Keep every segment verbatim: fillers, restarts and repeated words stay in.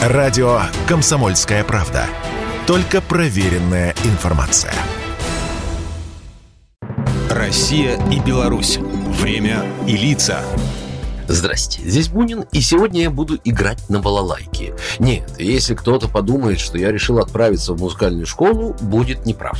Радио «Комсомольская правда». Только проверенная информация. Россия и Беларусь. Время и лица. Здрасте, здесь Бунин, и сегодня я буду играть на балалайке. Нет, если кто-то подумает, что я решил отправиться в музыкальную школу, будет неправ.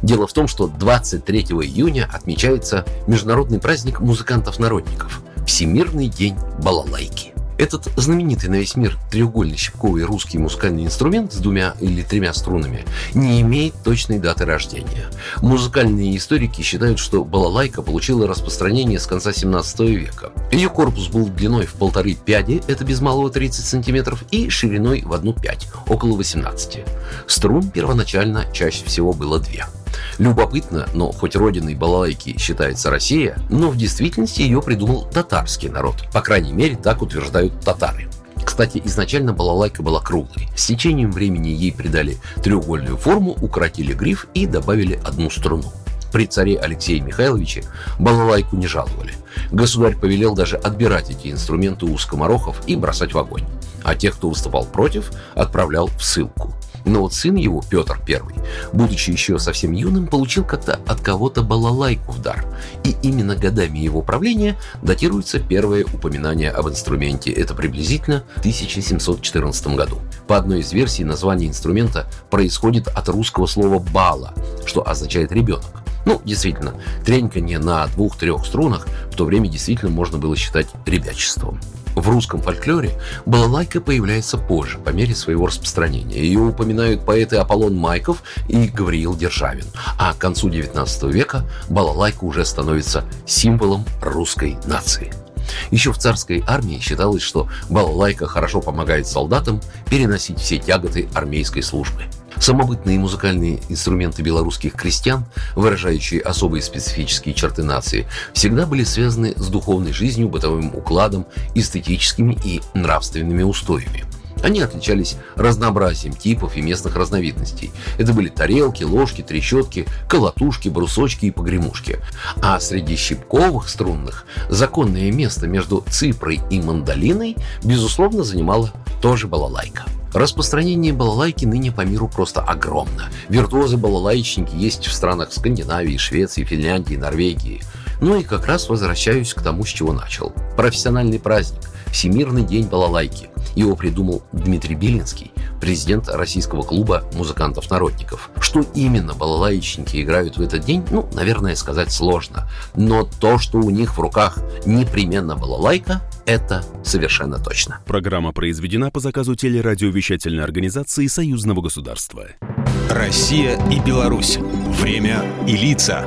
Дело в том, что двадцать третьего июня отмечается международный праздник музыкантов-народников – Всемирный день балалайки. Этот знаменитый на весь мир треугольный щипковый русский музыкальный инструмент с двумя или тремя струнами не имеет точной даты рождения. Музыкальные историки считают, что балалайка получила распространение с конца семнадцатого века. Ее корпус был длиной в полторы пяди, это без малого тридцать сантиметров, и шириной в одну пядь, около восемнадцати. Струн первоначально чаще всего было две. Любопытно, но хоть родиной балалайки считается Россия, но в действительности ее придумал татарский народ. По крайней мере, так утверждают татары. Кстати, изначально балалайка была круглой. С течением времени ей придали треугольную форму, укоротили гриф и добавили одну струну. При царе Алексее Михайловиче балалайку не жаловали. Государь повелел даже отбирать эти инструменты у скоморохов и бросать в огонь. А тех, кто выступал против, отправлял в ссылку. Но вот сын его, Петр Первый, будучи еще совсем юным, получил как-то от кого-то балалайку в дар. И именно годами его правления датируется первое упоминание об инструменте. Это приблизительно в тысяча семьсот четырнадцатом году. По одной из версий, название инструмента происходит от русского слова «бала», что означает «ребенок». Ну, действительно, треньканье на двух-трех струнах в то время действительно можно было считать ребячеством. В русском фольклоре балалайка появляется позже, по мере своего распространения. Ее упоминают поэты Аполлон Майков и Гавриил Державин. А к концу девятнадцатого века балалайка уже становится символом русской нации. Еще в царской армии считалось, что балалайка хорошо помогает солдатам переносить все тяготы армейской службы. Самобытные музыкальные инструменты белорусских крестьян, выражающие особые специфические черты нации, всегда были связаны с духовной жизнью, бытовым укладом, эстетическими и нравственными устоями. Они отличались разнообразием типов и местных разновидностей. Это были тарелки, ложки, трещотки, колотушки, брусочки и погремушки. А среди щипковых струнных законное место между ципрой и мандолиной, безусловно, занимала тоже балалайка. Распространение балалайки ныне по миру просто огромно. Виртуозы-балалайчники есть в странах Скандинавии, Швеции, Финляндии, Норвегии. Ну и как раз возвращаюсь к тому, с чего начал. Профессиональный праздник – Всемирный день балалайки. Его придумал Дмитрий Билинский, президент Российского клуба музыкантов-народников. Что именно балалайчники играют в этот день, ну, наверное, сказать сложно. Но то, что у них в руках непременно балалайка, это совершенно точно. Программа произведена по заказу телерадиовещательной организации Союзного государства. Россия и Беларусь. Время и лица.